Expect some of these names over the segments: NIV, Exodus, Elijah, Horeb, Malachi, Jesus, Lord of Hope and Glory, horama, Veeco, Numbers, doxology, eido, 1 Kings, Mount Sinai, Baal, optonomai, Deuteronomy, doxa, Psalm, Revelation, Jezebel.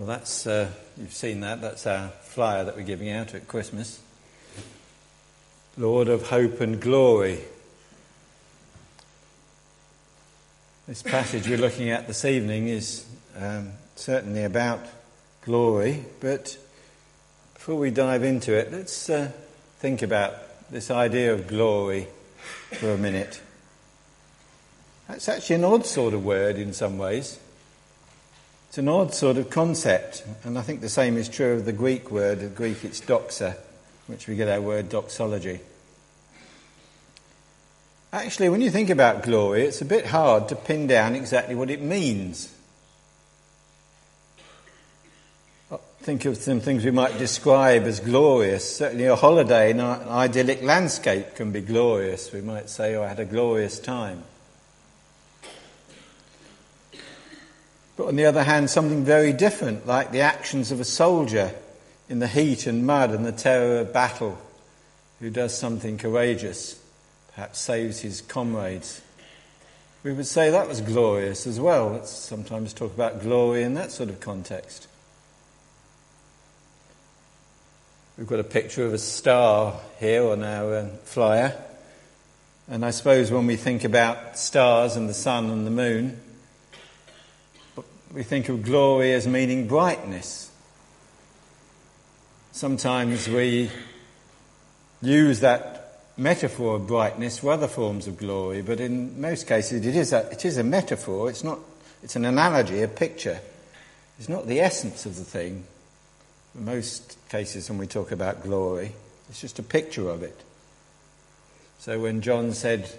Well, that's you've seen that. That's our flyer that we're giving out at Christmas. Lord of Hope and Glory. This passage we're looking at this evening is certainly about glory, but before we dive into it, let's think about this idea of glory for a minute. That's actually an odd sort of word in some ways. It's an odd sort of concept, and I think the same is true of the Greek word. In Greek it's doxa, which we get our word doxology. Actually, when you think about glory, it's a bit hard to pin down exactly what it means. Think of some things we might describe as glorious. Certainly a holiday in an idyllic landscape can be glorious. We might say, I had a glorious time. But on the other hand, something very different, like the actions of a soldier in the heat and mud and the terror of battle, who does something courageous, perhaps saves his comrades. We would say that was glorious as well. Let's sometimes talk about glory in that sort of context. We've got a picture of a star here on our flyer. And I suppose when we think about stars and the sun and the moon, we think of glory as meaning brightness. Sometimes we use that metaphor of brightness for other forms of glory, but in most cases it is a metaphor. It's an analogy, a picture. It's not the essence of the thing. In most cases when we talk about glory, it's just a picture of it. So when John said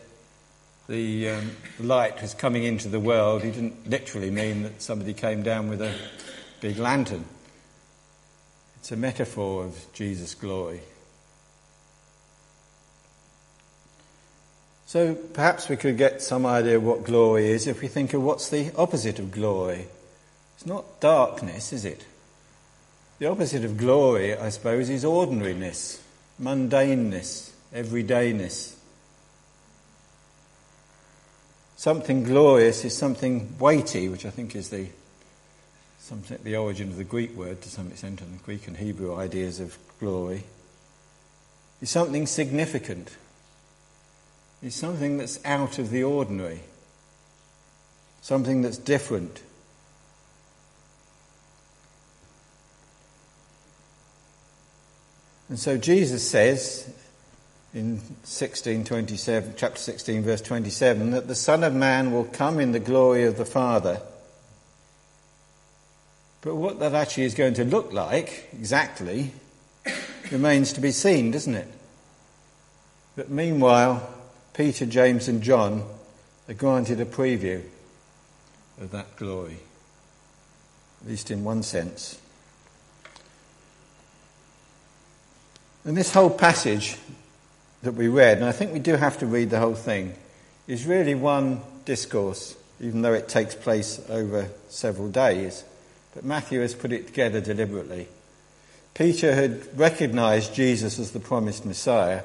the light was coming into the world, he didn't literally mean that somebody came down with a big lantern. It's a metaphor of Jesus' glory. So perhaps we could get some idea of what glory is if we think of what's the opposite of glory. It's not darkness, is it? The opposite of glory, I suppose, is ordinariness, mundaneness, everydayness. Something glorious is something weighty, which I think is the origin of the Greek word to some extent, and the Greek and Hebrew ideas of glory. Is something significant. Is something that's out of the ordinary, something that's different. And so Jesus says in chapter 16, verse 27, that the Son of Man will come in the glory of the Father. But what that actually is going to look like, exactly, remains to be seen, doesn't it? But meanwhile, Peter, James and John are granted a preview of that glory, at least in one sense. And this whole passage that we read, and I think we do have to read the whole thing, is really one discourse, even though it takes place over several days. But Matthew has put it together deliberately. Peter had recognised Jesus as the promised Messiah,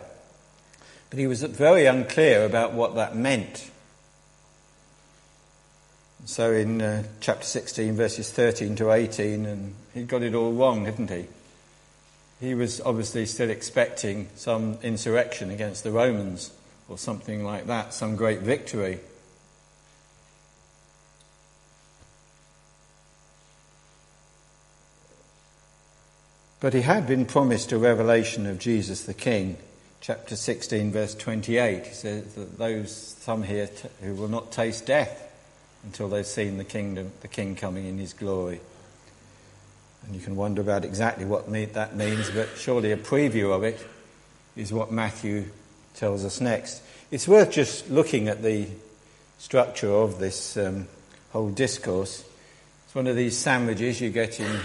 but he was very unclear about what that meant. So in chapter 16, verses 13 to 18, and he got it all wrong, didn't he? He was obviously still expecting some insurrection against the Romans or something like that, some great victory. But he had been promised a revelation of Jesus the King. Chapter 16, verse 28, he says that some here who will not taste death until they've seen the King coming in his glory. And you can wonder about exactly what that means, but surely a preview of it is what Matthew tells us next. It's worth just looking at the structure of this whole discourse. It's one of these sandwiches you get in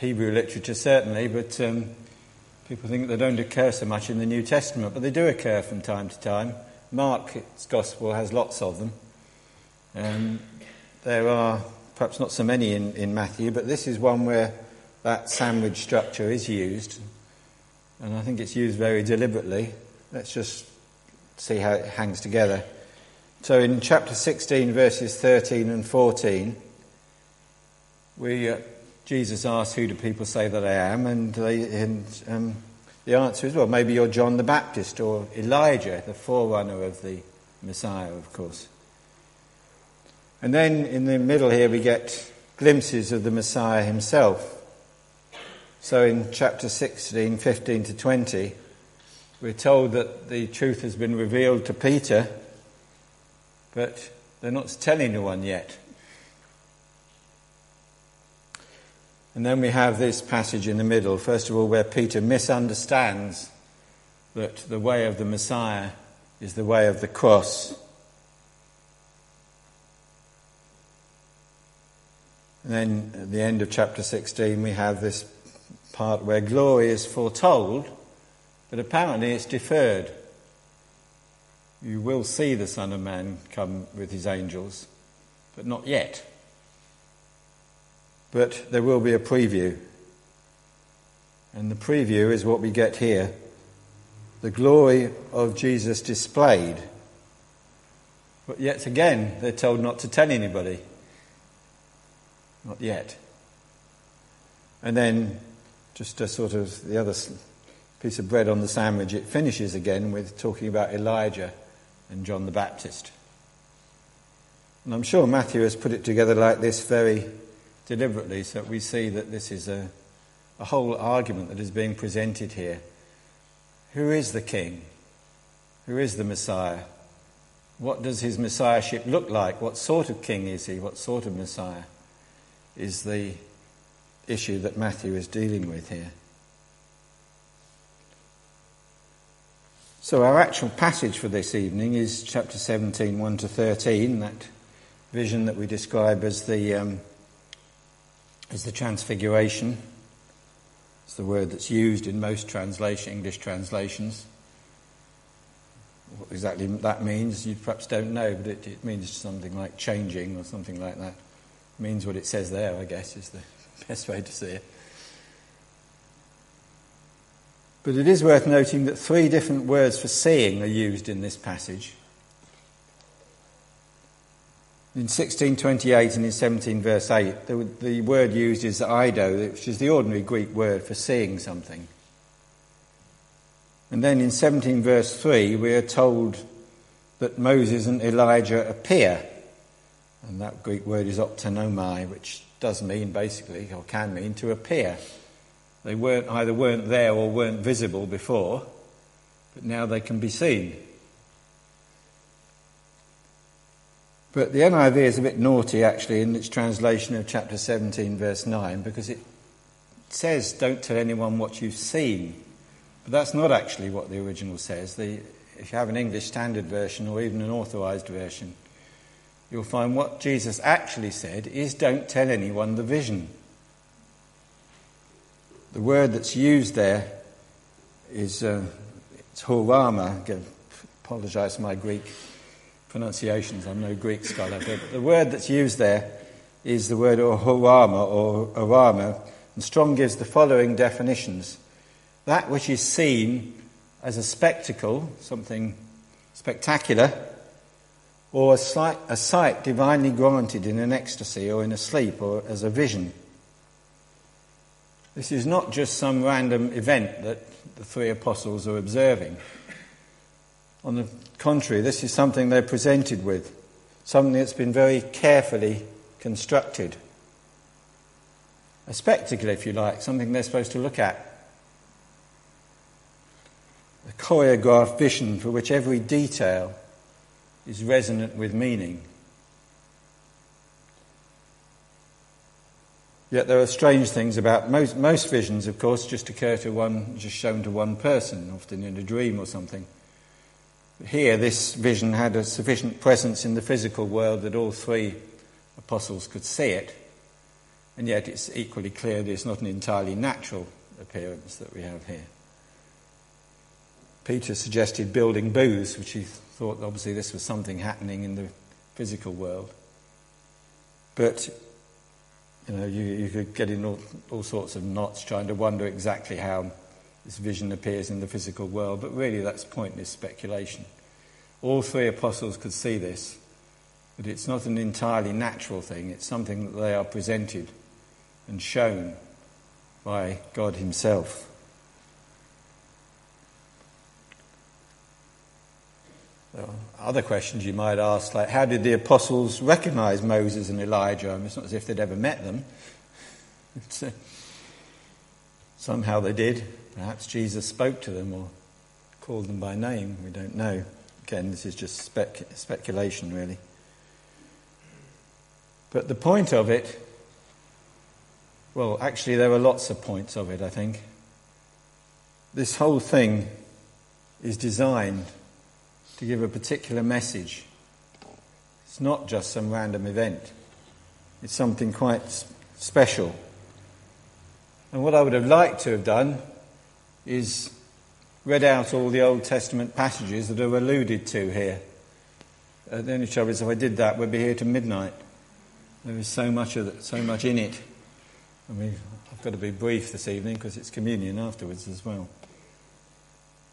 Hebrew literature, certainly, but people think they don't occur so much in the New Testament, but they do occur from time to time. Mark's Gospel has lots of them. There are perhaps not so many in Matthew, but this is one where that sandwich structure is used, and I think it's used very deliberately. Let's just see how it hangs together. So in chapter 16, verses 13 and 14, Jesus asked, who do people say that I am? And the answer is, well, maybe you're John the Baptist or Elijah, the forerunner of the Messiah, of course. And then in the middle here we get glimpses of the Messiah himself. So in chapter 16, 15 to 20, we're told that the truth has been revealed to Peter, but they're not telling anyone yet. And then we have this passage in the middle, first of all, where Peter misunderstands that the way of the Messiah is the way of the cross. And then at the end of chapter 16, we have this part where glory is foretold, but apparently it's deferred. You will see the Son of Man come with his angels, but not yet. But there will be a preview. And the preview is what we get here. The glory of Jesus displayed. But yet again, they're told not to tell anybody. Not yet. And then, just a sort of the other piece of bread on the sandwich, it finishes again with talking about Elijah and John the Baptist. And I'm sure Matthew has put it together like this very deliberately, so that we see that this is a whole argument that is being presented here. Who is the king? Who is the Messiah? What does his messiahship look like? What sort of king is he? What sort of messiah is the issue that Matthew is dealing with here? So our actual passage for this evening is chapter 17, 1 to 13, that vision that we describe as the transfiguration. It's the word that's used in most English translations. What exactly that means, you perhaps don't know, but it means something like changing or something like that. It means what it says there, I guess, is the best way to see it. But it is worth noting that three different words for seeing are used in this passage. In 16:28 and in 17 verse 8, the word used is eido, which is the ordinary Greek word for seeing something. And then in 17 verse 3, we are told that Moses and Elijah appear. And that Greek word is optonomai, which does mean basically, or can mean, to appear. They weren't there or weren't visible before, but now they can be seen. But the NIV is a bit naughty, actually, in its translation of chapter 17, verse 9, because it says, don't tell anyone what you've seen. But that's not actually what the original says. If you have an English Standard Version or even an Authorised Version, you'll find what Jesus actually said is, don't tell anyone the vision. The word that's used there is it's horama. I apologise for my Greek pronunciations, I'm no Greek scholar, but the word that's used there is the word horama, and Strong gives the following definitions. That which is seen as a spectacle, something spectacular, or a sight divinely granted in an ecstasy or in a sleep or as a vision. This is not just some random event that the three apostles are observing. On the contrary, this is something they're presented with, something that's been very carefully constructed. A spectacle, if you like, something they're supposed to look at. A choreographed vision for which every detail is resonant with meaning. Yet there are strange things about most visions, of course, just shown to one person, often in a dream or something. Here, this vision had a sufficient presence in the physical world that all three apostles could see it, and yet it's equally clear that it's not an entirely natural appearance that we have here. Peter suggested building booths, which he thought, obviously, this was something happening in the physical world. But, you could get in all sorts of knots trying to wonder exactly how this vision appears in the physical world, but really that's pointless speculation. All three apostles could see this, but it's not an entirely natural thing. It's something that they are presented and shown by God himself. Other questions you might ask, like how did the apostles recognize Moses and Elijah? I mean, it's not as if they'd ever met them. Somehow they did. Perhaps Jesus spoke to them or called them by name. We don't know. Again, this is just speculation, really. But the point of it, well, actually there were lots of points of it, I think. This whole thing is designed to give a particular message. It's not just some random event. It's something quite special. And what I would have liked to have done is read out all the Old Testament passages that are alluded to here. The only trouble is if I did that, we'd be here till midnight. There is so much of that, so much in it. I mean, I've got to be brief this evening because it's communion afterwards as well.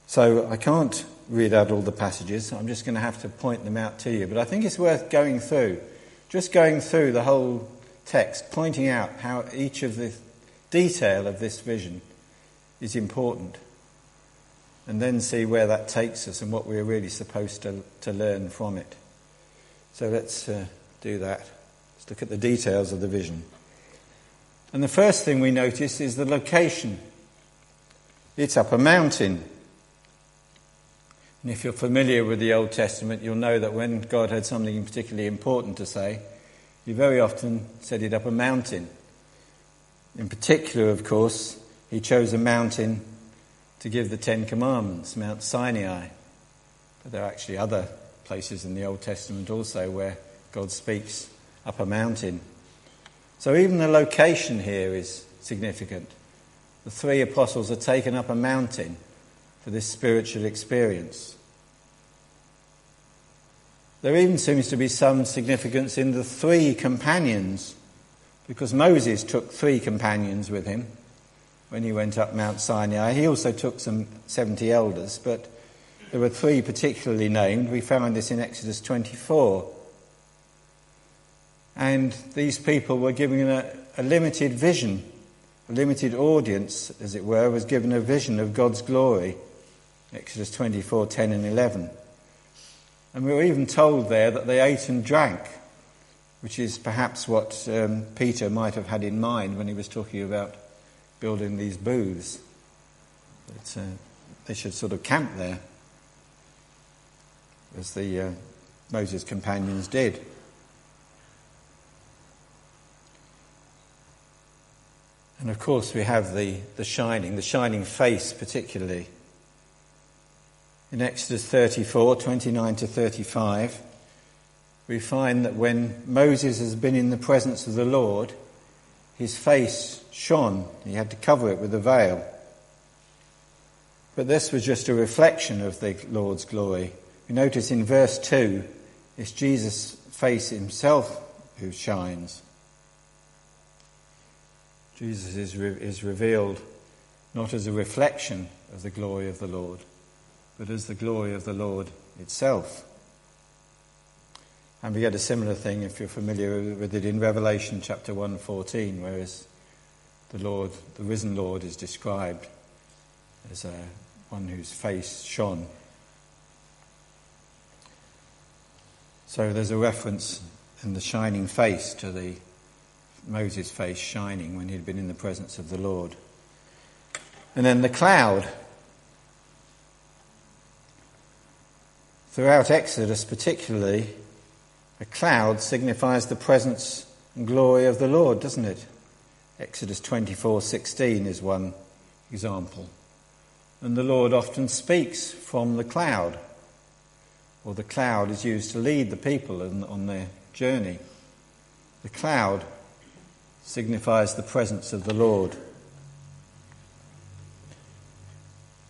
So I can't read out all the passages. I'm just going to have to point them out to you. But I think it's worth going through, just going through the whole text, pointing out how each of the detail of this vision is important, and then see where that takes us and what we're really supposed to learn from it. So let's do that. Let's look at the details of the vision. And the first thing we notice is the location. It's up a mountain. And if you're familiar with the Old Testament, you'll know that when God had something particularly important to say, he very often said it up a mountain. In particular, of course, he chose a mountain to give the Ten Commandments, Mount Sinai. But there are actually other places in the Old Testament also where God speaks up a mountain. So even the location here is significant. The three apostles are taken up a mountain for this spiritual experience. There even seems to be some significance in the three companions, because Moses took three companions with him when he went up Mount Sinai. He also took some 70 elders, but there were three particularly named. We found this in Exodus 24. And these people were given a limited vision. A limited audience, as it were, was given a vision of God's glory. Exodus 24, 10 and 11. And we were even told there that they ate and drank, which is perhaps what Peter might have had in mind when he was talking about building these booths. That they should sort of camp there, as the Moses companions did. And of course we have the shining face particularly. In Exodus 34, 29 to 35, we find that when Moses has been in the presence of the Lord, his face shone. He had to cover it with a veil. But this was just a reflection of the Lord's glory. We notice in verse 2, it's Jesus' face himself who shines. Jesus is revealed not as a reflection of the glory of the Lord, but as the glory of the Lord itself. And we get a similar thing, if you're familiar with it, in Revelation chapter 1:14, whereas the Lord, the risen Lord, is described as one whose face shone. So there's a reference in the shining face to the Moses' face shining when he'd been in the presence of the Lord. And then the cloud. Throughout Exodus particularly, a cloud signifies the presence and glory of the Lord, doesn't it? Exodus 24:16 is one example. And the Lord often speaks from the cloud, or the cloud is used to lead the people on their journey. The cloud signifies the presence of the Lord.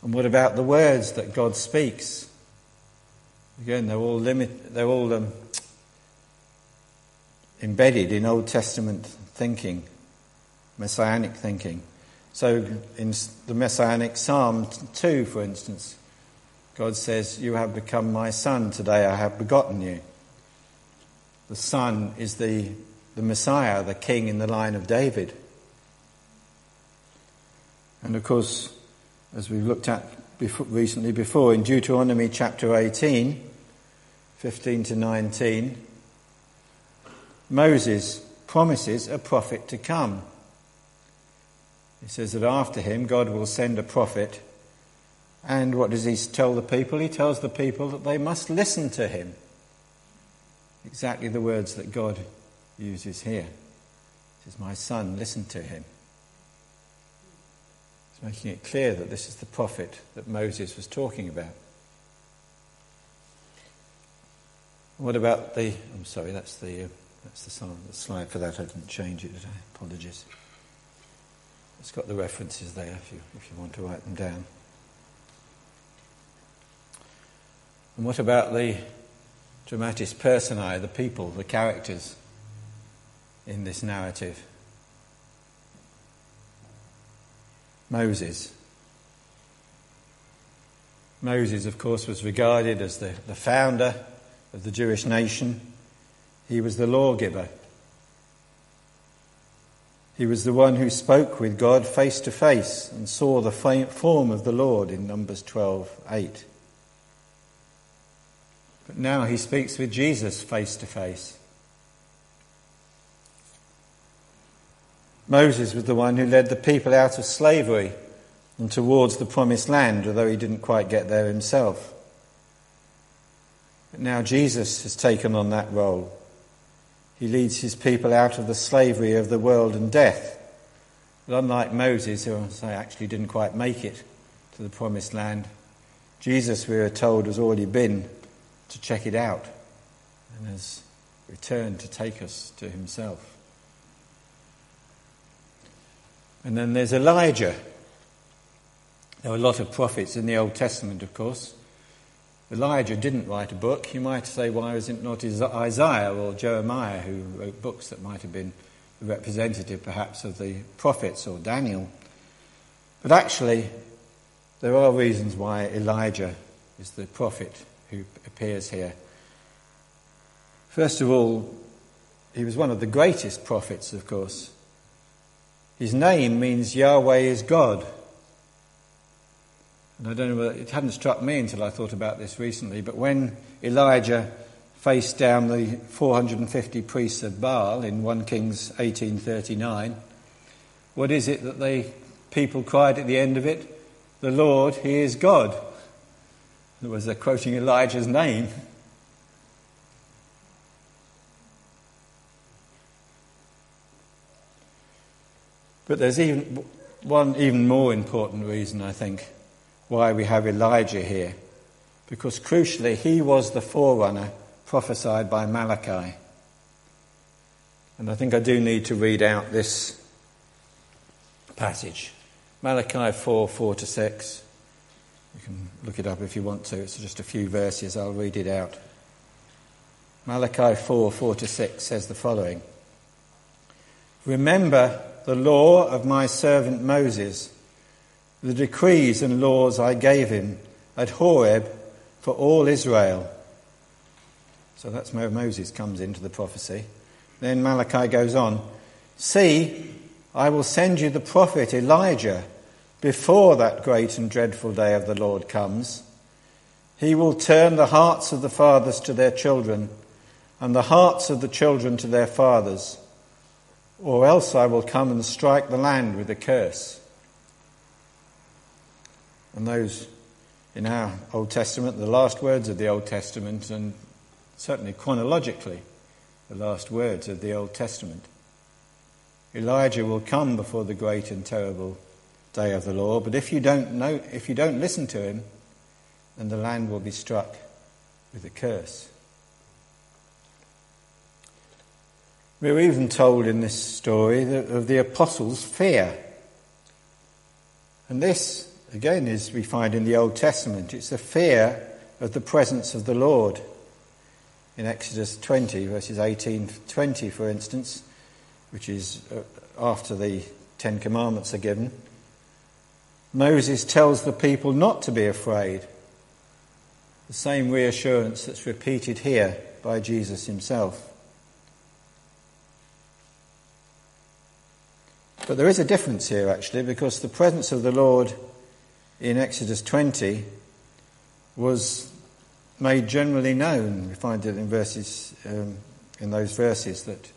And what about the words that God speaks? Again, they're all embedded in Old Testament thinking, Messianic thinking. So in the Messianic Psalm 2, for instance, God says, "You have become my son, today I have begotten you." The son is the Messiah, the king in the line of David. And of course, as we've looked at recently before, in Deuteronomy chapter 18, 15 to 19, Moses promises a prophet to come. He says that after him, God will send a prophet. And what does he tell the people? He tells the people that they must listen to him. Exactly the words that God uses here. He says, my son, listen to him. He's making it clear that this is the prophet that Moses was talking about. What about the... I'm sorry, that's the slide for that. I didn't change it today. Apologies. It's got the references there if you want to write them down. And what about the dramatis personae, the people, the characters in this narrative? Moses, of course, was regarded as the founder of the Jewish nation. He was the lawgiver. He was the one who spoke with God face to face and saw the form of the Lord in Numbers 12:8. But now he speaks with Jesus face to face. Moses was the one who led the people out of slavery and towards the promised land, although he didn't quite get there himself. But now Jesus has taken on that role. He leads his people out of the slavery of the world and death. But unlike Moses, who actually didn't quite make it to the promised land, Jesus, we are told, has already been to check it out and has returned to take us to himself. And then there's Elijah. There were a lot of prophets in the Old Testament, of course. Elijah didn't write a book. You might say, why was it not Isaiah or Jeremiah who wrote books that might have been representative perhaps of the prophets, or Daniel? But actually, there are reasons why Elijah is the prophet who appears here. First of all, he was one of the greatest prophets, of course. His name means Yahweh is God. And I don't know whether, it hadn't struck me until I thought about this recently, but when Elijah faced down the 450 priests of Baal in 1 Kings 18:39, what is it that the people cried at the end of it? The Lord, he is God. In other words, they're quoting Elijah's name. But there's even more important reason, I think, why we have Elijah here. Because crucially, he was the forerunner prophesied by Malachi. And I think I do need to read out this passage. Malachi 4:4-6. You can look it up if you want to. It's just a few verses. I'll read it out. Malachi 4:4-6 says the following. Remember the law of my servant Moses, the decrees and laws I gave him at Horeb for all Israel. So that's where Moses comes into the prophecy. Then Malachi goes on, see, I will send you the prophet Elijah before that great and dreadful day of the Lord comes. He will turn the hearts of the fathers to their children and the hearts of the children to their fathers, or else I will come and strike the land with a curse. And those in our Old Testament, the last words of the Old Testament, and certainly chronologically, the last words of the Old Testament. Elijah will come before the great and terrible day of the Lord, but if you don't listen to him, then the land will be struck with a curse. We're even told in this story of the apostles' fear. And this, again, is we find in the Old Testament. It's the fear of the presence of the Lord. In Exodus 20, verses 18-20, for instance, which is after the Ten Commandments are given, Moses tells the people not to be afraid. The same reassurance that's repeated here by Jesus himself. But there is a difference here, actually, because the presence of the Lord in Exodus 20 was made generally known. We find it in verses, in those verses, that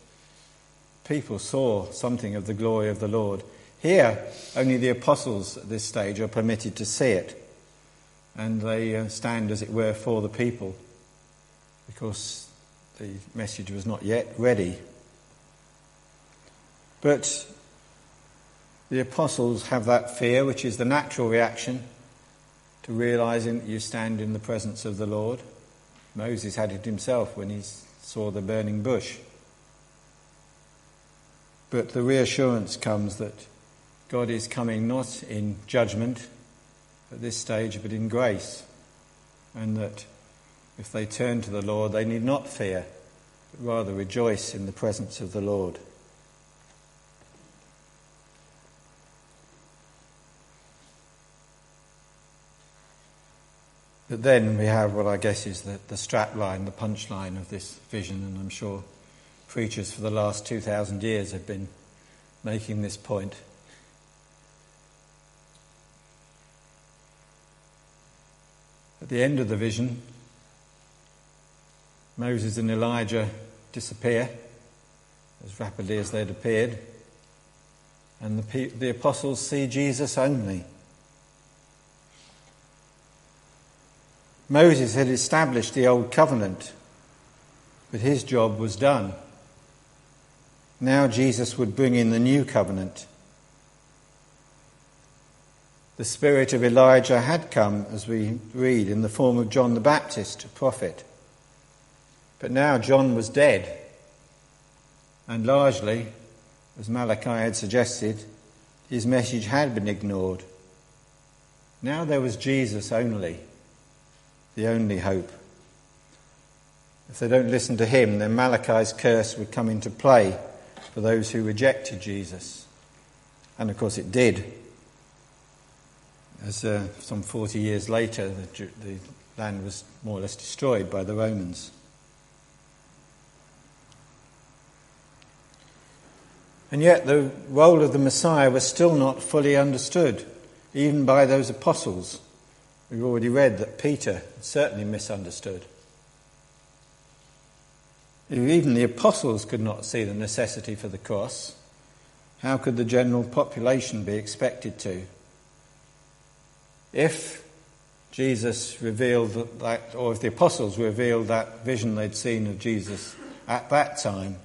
people saw something of the glory of the Lord. Here, only the apostles at this stage are permitted to see it, and they stand, as it were, for the people, because the message was not yet ready. But the apostles have that fear, which is the natural reaction to realizing that you stand in the presence of the Lord. Moses had it himself when he saw the burning bush. But the reassurance comes that God is coming not in judgment at this stage, but in grace, and that if they turn to the Lord, they need not fear, but rather rejoice in the presence of the Lord. But then we have what I guess is the strapline, the punchline of this vision, and I'm sure preachers for the last 2,000 years have been making this point. At the end of the vision, Moses and Elijah disappear as rapidly as they'd appeared, and the apostles see Jesus only. Moses had established the old covenant, but his job was done. Now Jesus would bring in the new covenant. The spirit of Elijah had come, as we read, in the form of John the Baptist, a prophet. But now John was dead, and largely, as Malachi had suggested, his message had been ignored. Now there was Jesus only, the only hope. If they don't listen to him, then Malachi's curse would come into play for those who rejected Jesus. And of course it did. As some 40 years later, the land was more or less destroyed by the Romans. And yet the role of the Messiah was still not fully understood, even by those apostles. We've already read that Peter certainly misunderstood. If even the apostles could not see the necessity for the cross, how could the general population be expected to? If Jesus revealed that, or if the apostles revealed that vision they'd seen of Jesus at that time,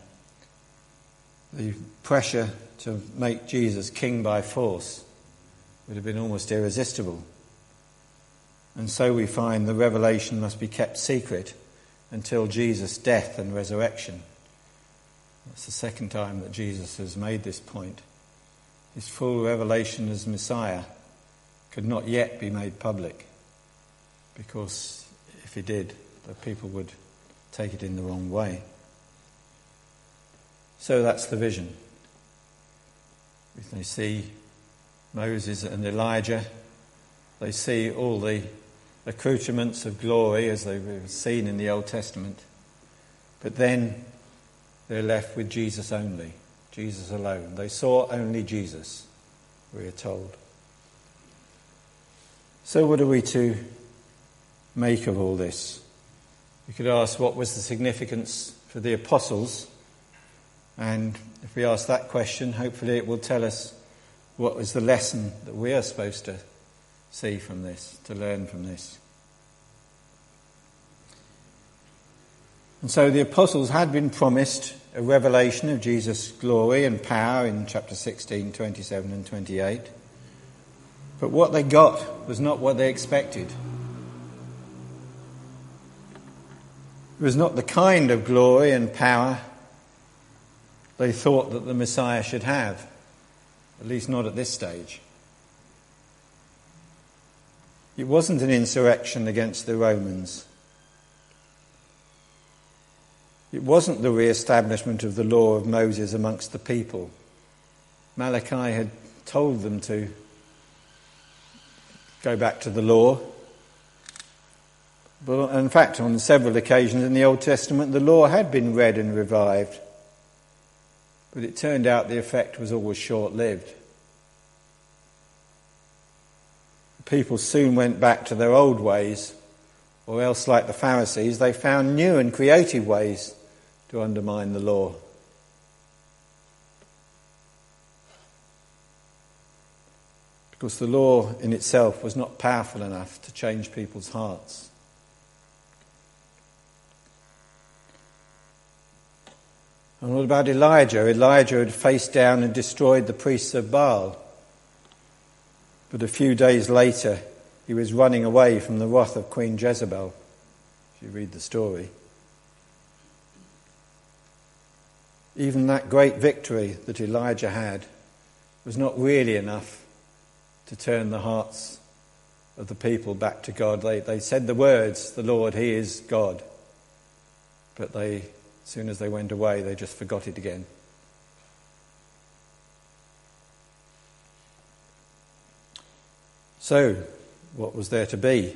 the pressure to make Jesus king by force would have been almost irresistible. And so we find the revelation must be kept secret until Jesus' death and resurrection. That's the second time that Jesus has made this point. His full revelation as Messiah could not yet be made public, because if he did, the people would take it in the wrong way. So that's the vision. They see Moses and Elijah. They see all the accoutrements of glory as they were seen in the Old Testament, but then they're left with Jesus only, Jesus alone. They saw only Jesus, we are told. So what are we to make of all this? We could ask, what was the significance for the apostles? And if we ask that question, hopefully it will tell us what was the lesson that we are supposed to see from this, to learn from this. And so the apostles had been promised a revelation of Jesus' glory and power in chapter 16, 27 and 28. But what they got was not what they expected. It was not the kind of glory and power they thought that the Messiah should have, at least not at this stage. It wasn't an insurrection against the Romans. It wasn't the re-establishment of the law of Moses amongst the people. Malachi had told them to go back to the law. But in fact, on several occasions in the Old Testament, the law had been read and revived. But it turned out the effect was always short-lived. People soon went back to their old ways, or else, like the Pharisees, they found new and creative ways to undermine the law. Because the law in itself was not powerful enough to change people's hearts. And what about Elijah? Elijah had faced down and destroyed the priests of Baal. But a few days later, he was running away from the wrath of Queen Jezebel. If you read the story. Even that great victory that Elijah had was not really enough to turn the hearts of the people back to God. They said the words, "The Lord, He is God." But they... as soon as they went away, they just forgot it again. So, what was there to be?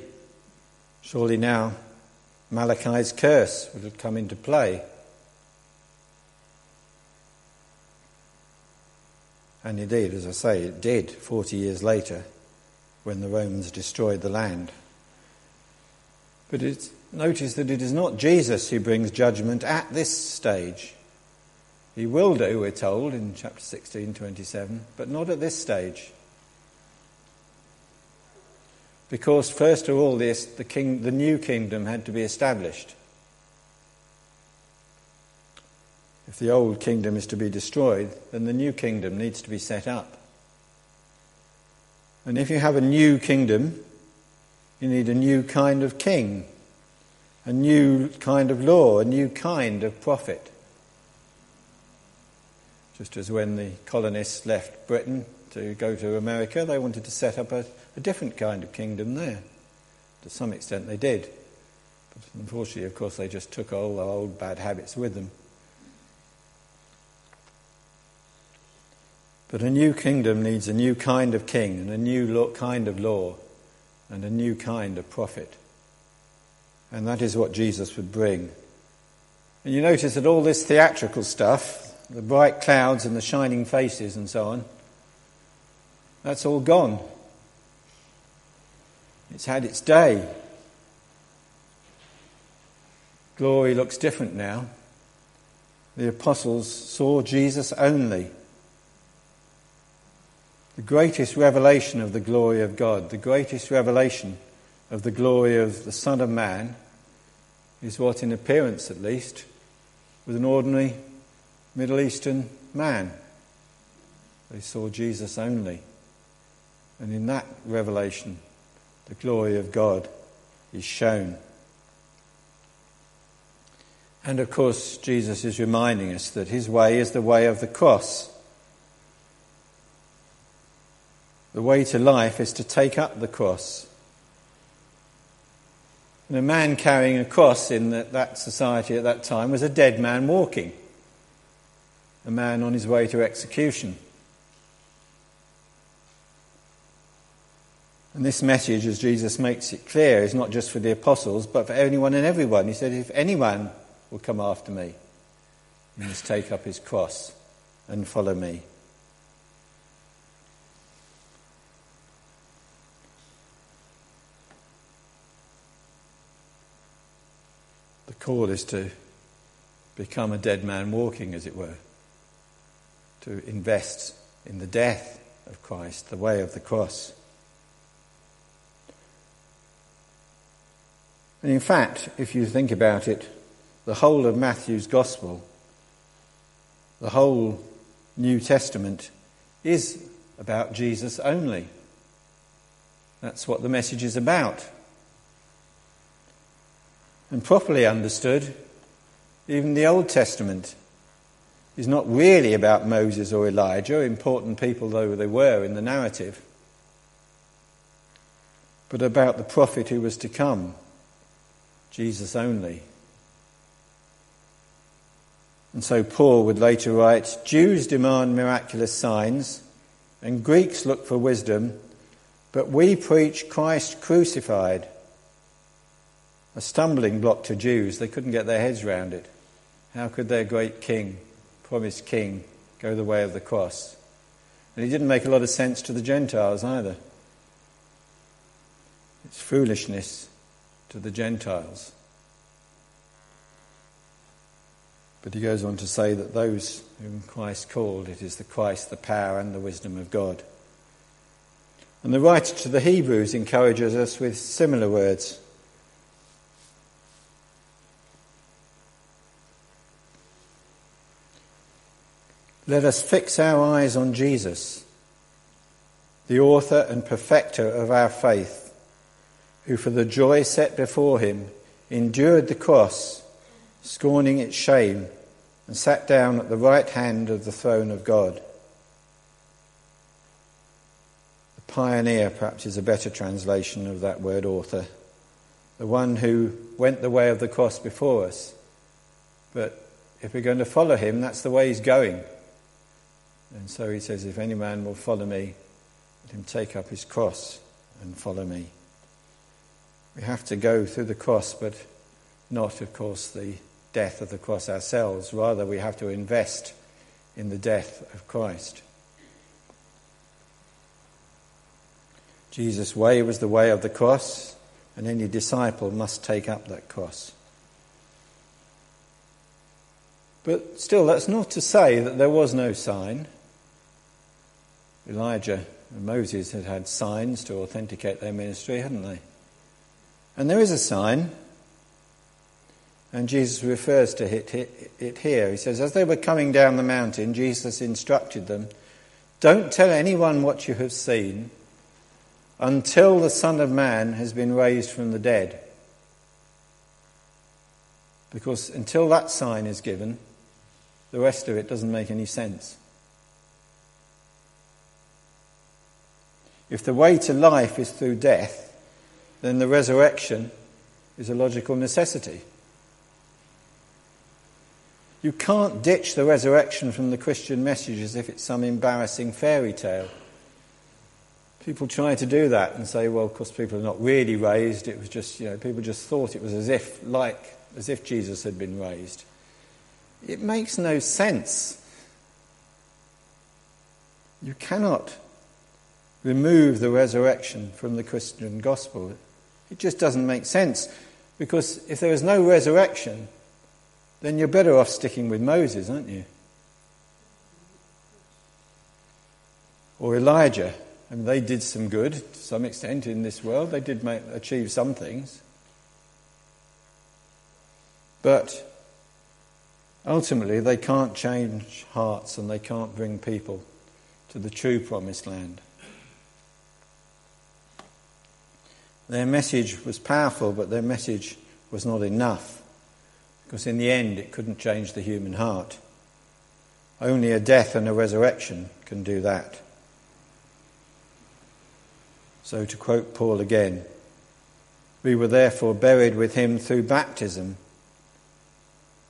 Surely now, Malachi's curse would have come into play. And indeed, as I say, it did 40 years later when the Romans destroyed the land. But it's... notice that it is not Jesus who brings judgment at this stage. He will do, we're told, in chapter 16:27, but not at this stage. Because first of all, the new kingdom had to be established. If the old kingdom is to be destroyed, then the new kingdom needs to be set up. And if you have a new kingdom, you need a new kind of king, a new kind of law, a new kind of prophet. Just as when the colonists left Britain to go to America, they wanted to set up a different kind of kingdom there. To some extent they did. But unfortunately, of course, they just took all their old bad habits with them. But a new kingdom needs a new kind of king and a new kind of law and a new kind of prophet. And that is what Jesus would bring. And you notice that all this theatrical stuff, the bright clouds and the shining faces and so on, that's all gone. It's had its day. Glory looks different now. The apostles saw Jesus only. The greatest revelation of the glory of God, the greatest revelation of the glory of the Son of Man is what, in appearance at least, was an ordinary Middle Eastern man. They saw Jesus only. And in that revelation, the glory of God is shown. And of course, Jesus is reminding us that his way is the way of the cross. The way to life is to take up the cross. And a man carrying a cross in that society at that time was a dead man walking, a man on his way to execution. And this message, as Jesus makes it clear, is not just for the apostles, but for anyone and everyone. He said, if anyone will come after me, he must take up his cross and follow me. Call is to become a dead man walking, as it were, to invest in the death of Christ, the way of the cross. And in fact, if you think about it, the whole of Matthew's Gospel, the whole New Testament, is about Jesus only. That's what the message is about. And properly understood, even the Old Testament is not really about Moses or Elijah, important people though they were in the narrative, but about the prophet who was to come, Jesus only. And so Paul would later write, Jews demand miraculous signs, and Greeks look for wisdom, but we preach Christ crucified. A stumbling block to Jews. They couldn't get their heads round it. How could their great king, promised king, go the way of the cross. And it didn't make a lot of sense to the Gentiles either. It's foolishness to the Gentiles. But he goes on to say that those whom Christ called, it is the Christ, the power and the wisdom of God. And the writer to the Hebrews encourages us with similar words. Let us fix our eyes on Jesus, the author and perfecter of our faith, who for the joy set before him endured the cross, scorning its shame, and sat down at the right hand of the throne of God. The pioneer, perhaps, is a better translation of that word author. The one who went the way of the cross before us. But if we're going to follow him, that's the way he's going. And so he says, if any man will follow me, let him take up his cross and follow me. We have to go through the cross, but not, of course, the death of the cross ourselves. Rather, we have to invest in the death of Christ. Jesus' way was the way of the cross, and any disciple must take up that cross. But still, that's not to say that there was no sign. Elijah and Moses had had signs to authenticate their ministry, hadn't they? And there is a sign. And Jesus refers to it here. He says, as they were coming down the mountain, Jesus instructed them, don't tell anyone what you have seen until the Son of Man has been raised from the dead. Because until that sign is given, the rest of it doesn't make any sense. If the way to life is through death, then the resurrection is a logical necessity. You can't ditch the resurrection from the Christian message as if it's some embarrassing fairy tale. People try to do that and say, well, of course, people are not really raised. It was just, people just thought it was as if Jesus had been raised. It makes no sense. You cannot remove the resurrection from the Christian gospel. It just doesn't make sense, because if there is no resurrection, then you're better off sticking with Moses, aren't you? Or Elijah. I mean, they did some good to some extent in this world. They did achieve some things. But ultimately, they can't change hearts and they can't bring people to the true promised land. Their message was powerful, but their message was not enough. Because in the end, it couldn't change the human heart. Only a death and a resurrection can do that. So to quote Paul again, we were therefore buried with him through baptism.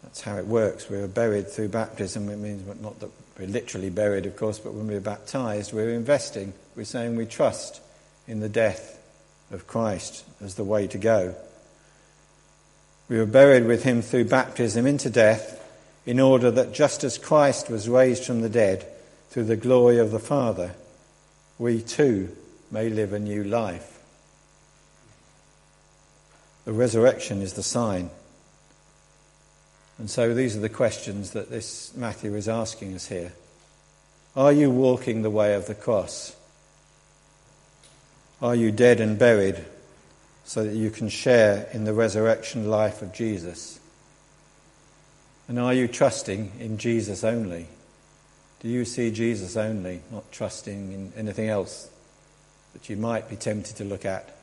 That's how it works. We were buried through baptism. It means not that we're literally buried, of course, but when we're baptized, we're investing. We're saying we trust in the death of Christ as the way to go. We were buried with him through baptism into death, in order that just as Christ was raised from the dead through the glory of the Father, we too may live a new life. The resurrection is the sign. And so these are the questions that this Matthew is asking us here. Are you walking the way of the cross? Are you dead and buried, so that you can share in the resurrection life of Jesus? And are you trusting in Jesus only? Do you see Jesus only, not trusting in anything else that you might be tempted to look at?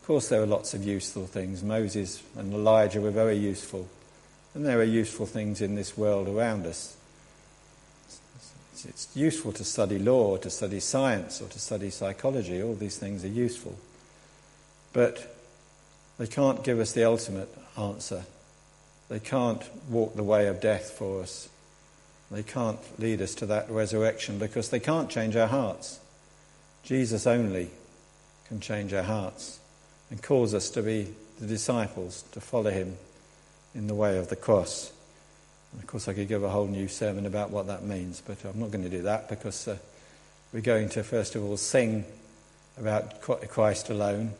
Of course, there are lots of useful things. Moses and Elijah were very useful. And there are useful things in this world around us. It's useful to study law, or to study science, or to study psychology. All these things are useful. But they can't give us the ultimate answer. They can't walk the way of death for us. They can't lead us to that resurrection, because they can't change our hearts. Jesus only can change our hearts and cause us to be the disciples, to follow him in the way of the cross, And of course, I could give a whole new sermon about what that means, but I'm not going to do that because we're going to, first of all, sing about Christ alone.